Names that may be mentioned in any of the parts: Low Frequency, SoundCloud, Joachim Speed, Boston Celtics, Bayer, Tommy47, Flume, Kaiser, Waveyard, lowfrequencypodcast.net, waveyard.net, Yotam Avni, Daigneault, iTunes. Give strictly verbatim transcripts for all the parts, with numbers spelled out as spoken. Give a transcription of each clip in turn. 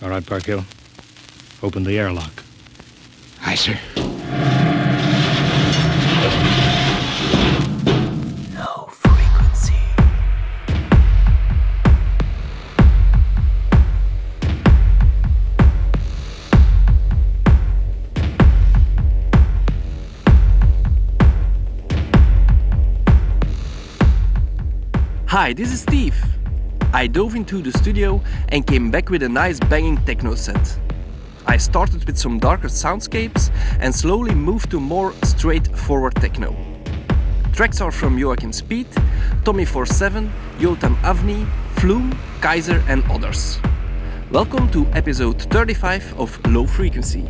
All right, Parkhill. Open the airlock. Aye, sir. Hi, this is Steve. I dove into the studio and came back with a nice banging techno set. I started with some darker soundscapes and slowly moved to more straightforward techno. Tracks are from Joachim Speed, Tommy forty-seven, Yotam Avni, Flume, Kaiser and others. Welcome to episode thirty-five of Low Frequency.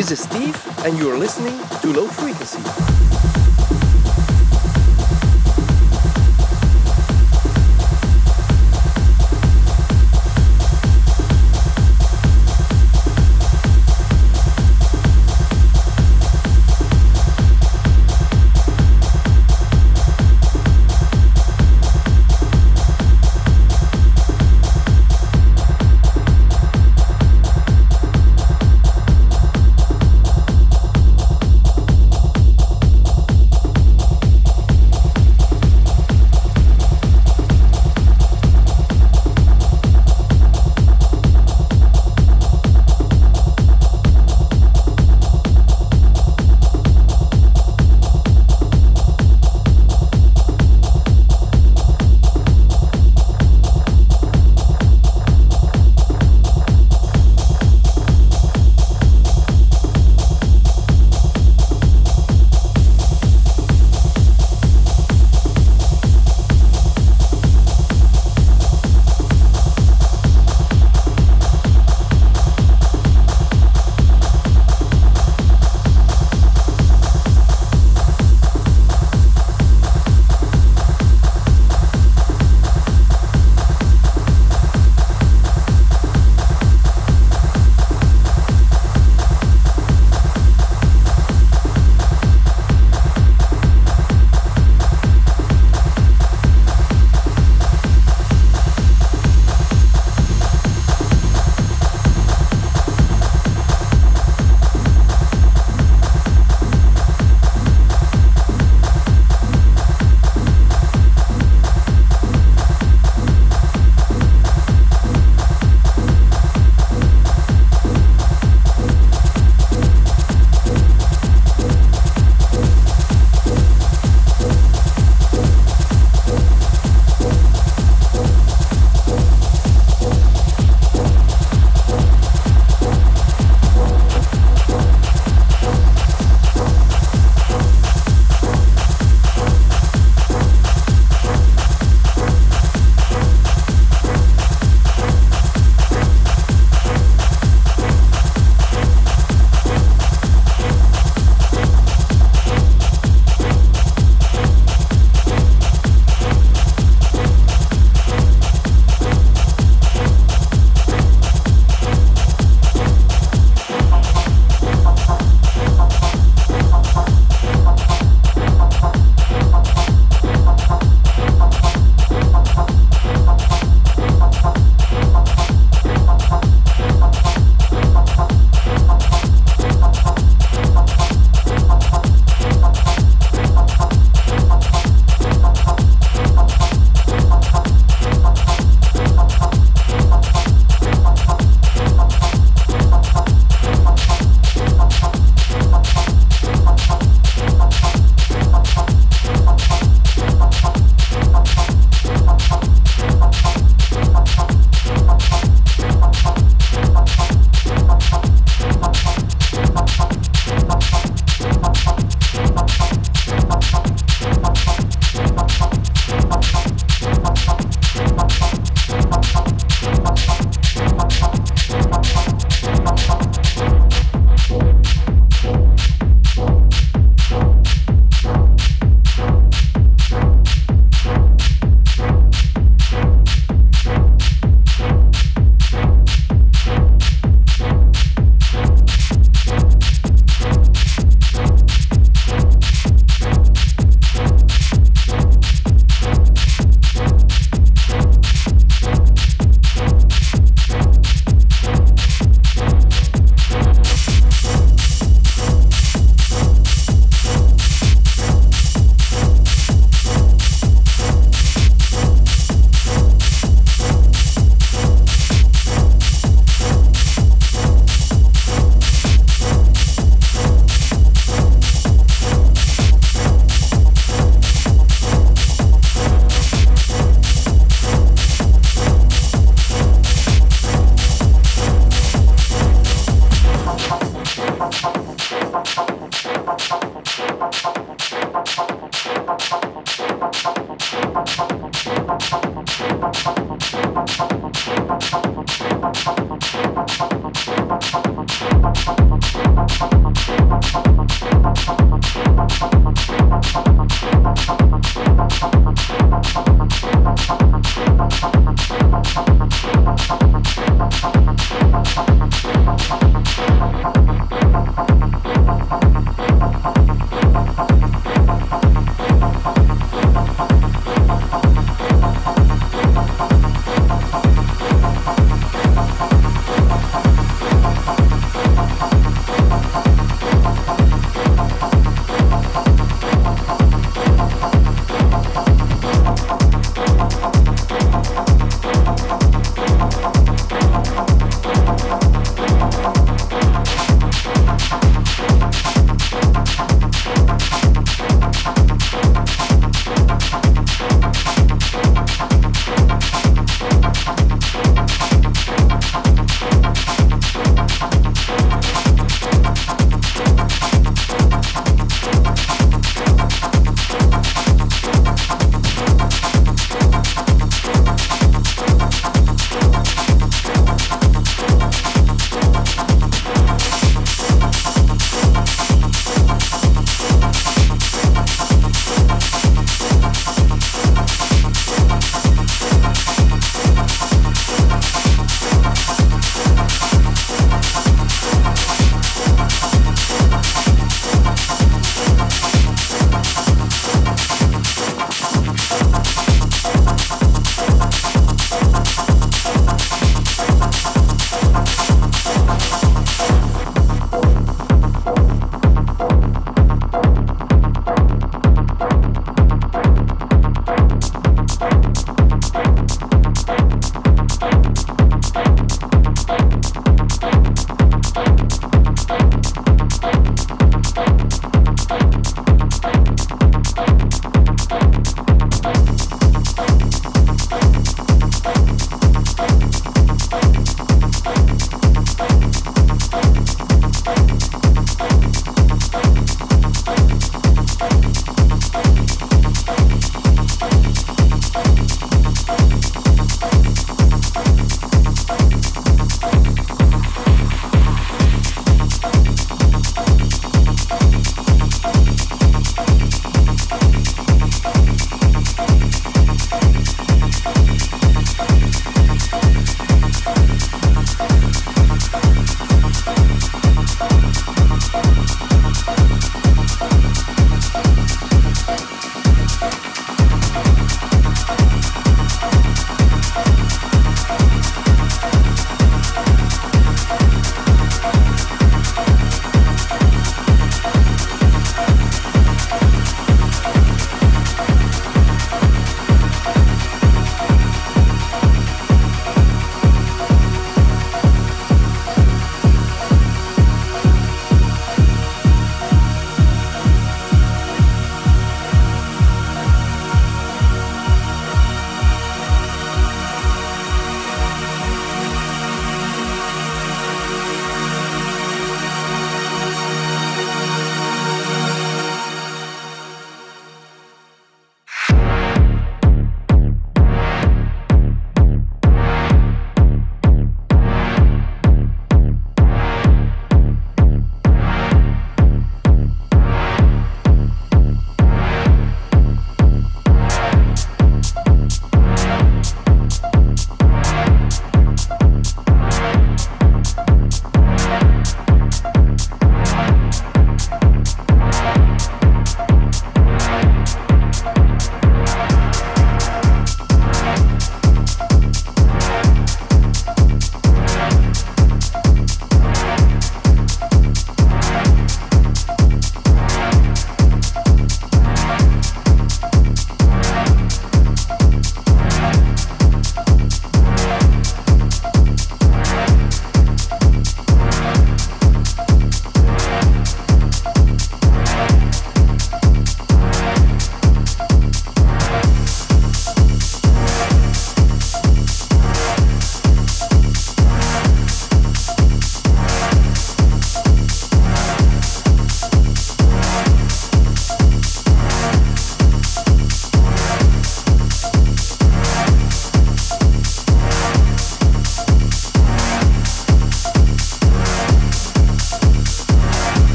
This is Steve, and you're listening to Low Frequency.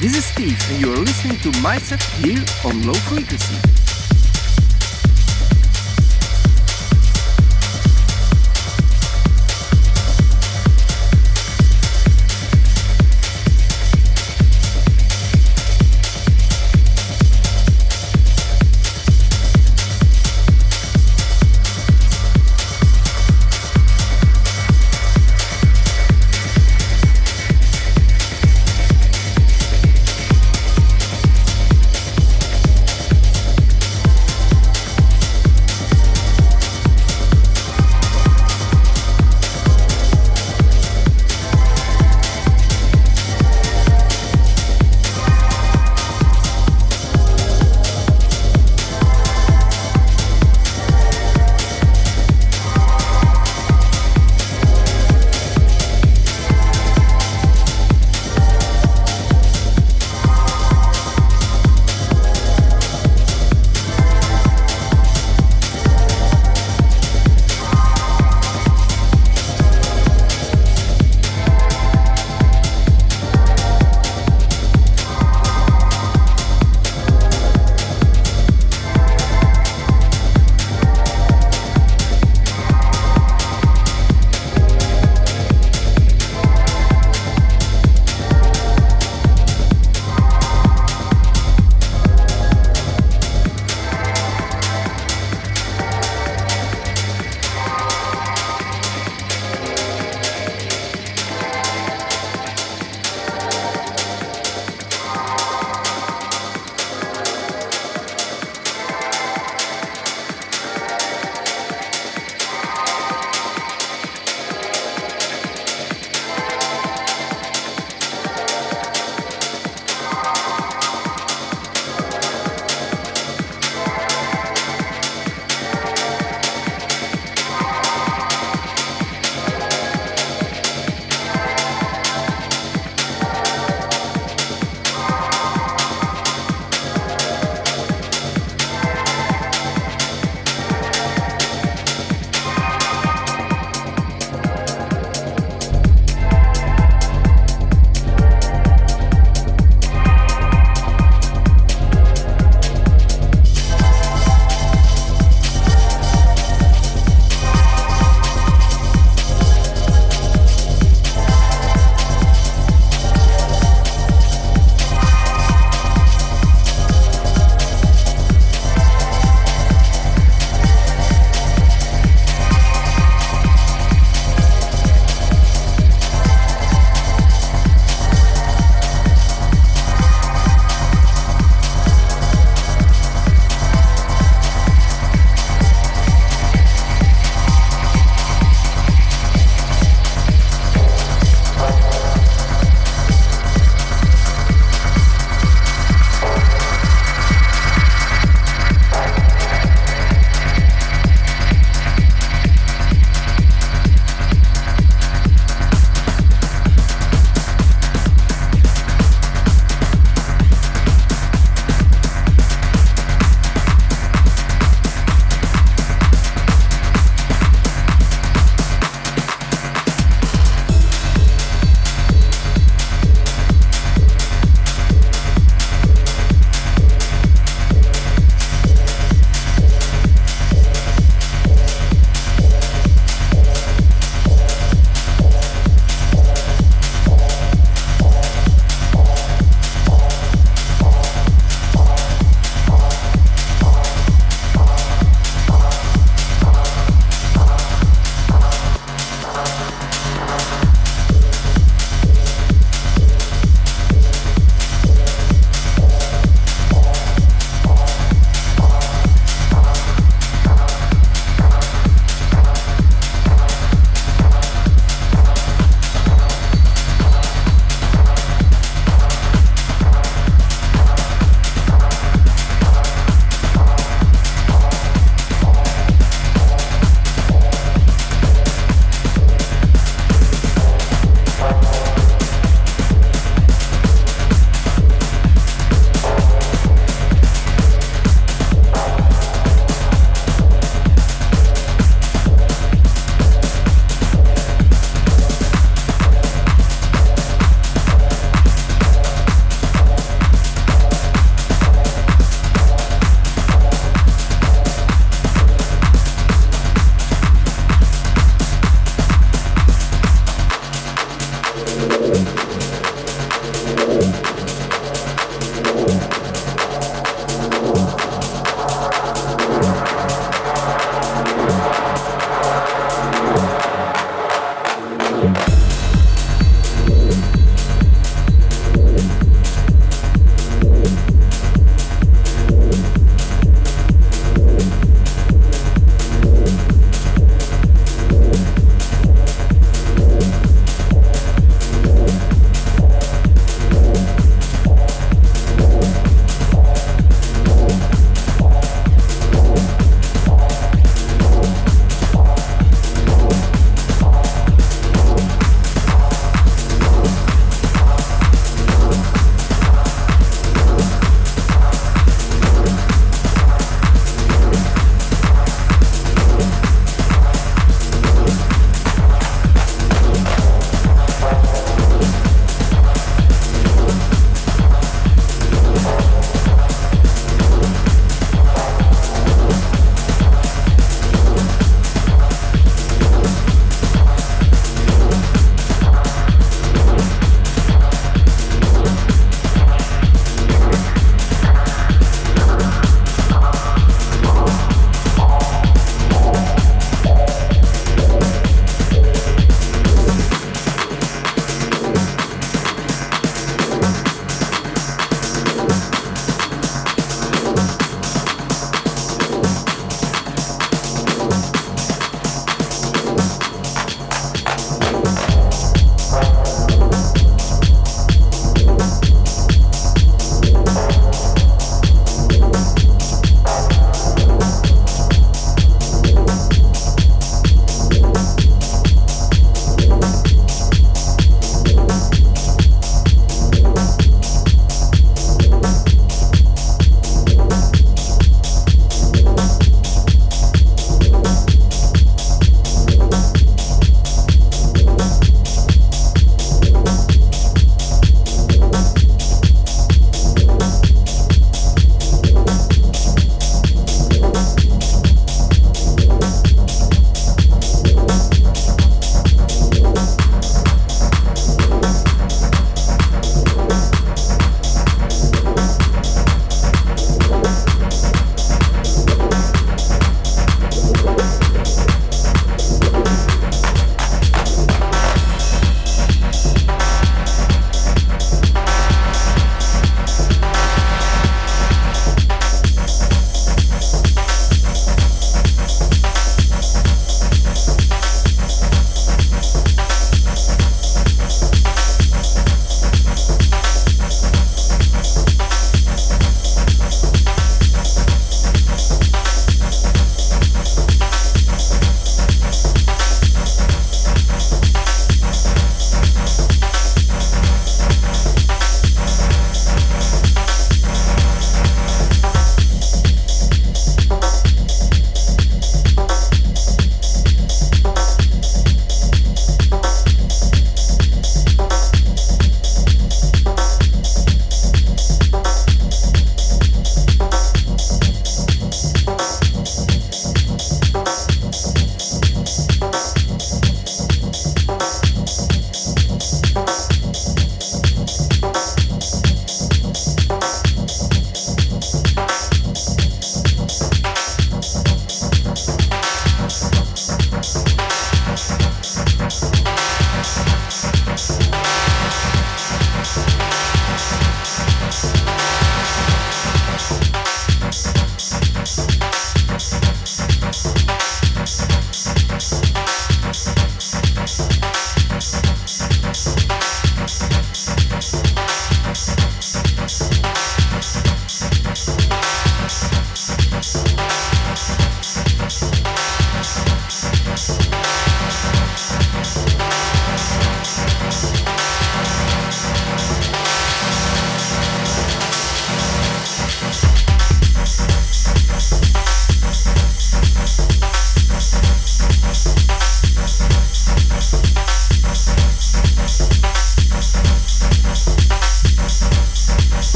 This is Steve and you are listening to my set here on Low Frequency.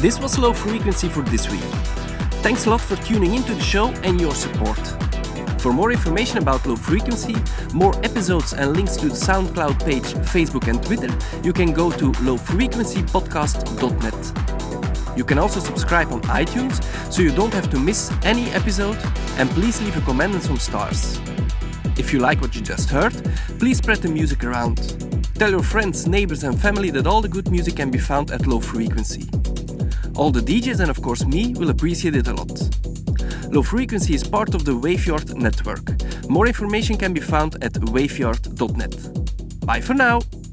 This was Low Frequency for this week. Thanks a lot for tuning into the show and your support. For more information about Low Frequency, more episodes and links to the SoundCloud page, Facebook and Twitter, you can go to low frequency podcast dot net. You can also subscribe on iTunes, so you don't have to miss any episode, and please leave a comment and some stars. If you like what you just heard, please spread the music around. Tell your friends, neighbors and family that all the good music can be found at Low Frequency. All the D Js and of course me will appreciate it a lot. Low Frequency is part of the Waveyard network. More information can be found at waveyard dot net. Bye for now!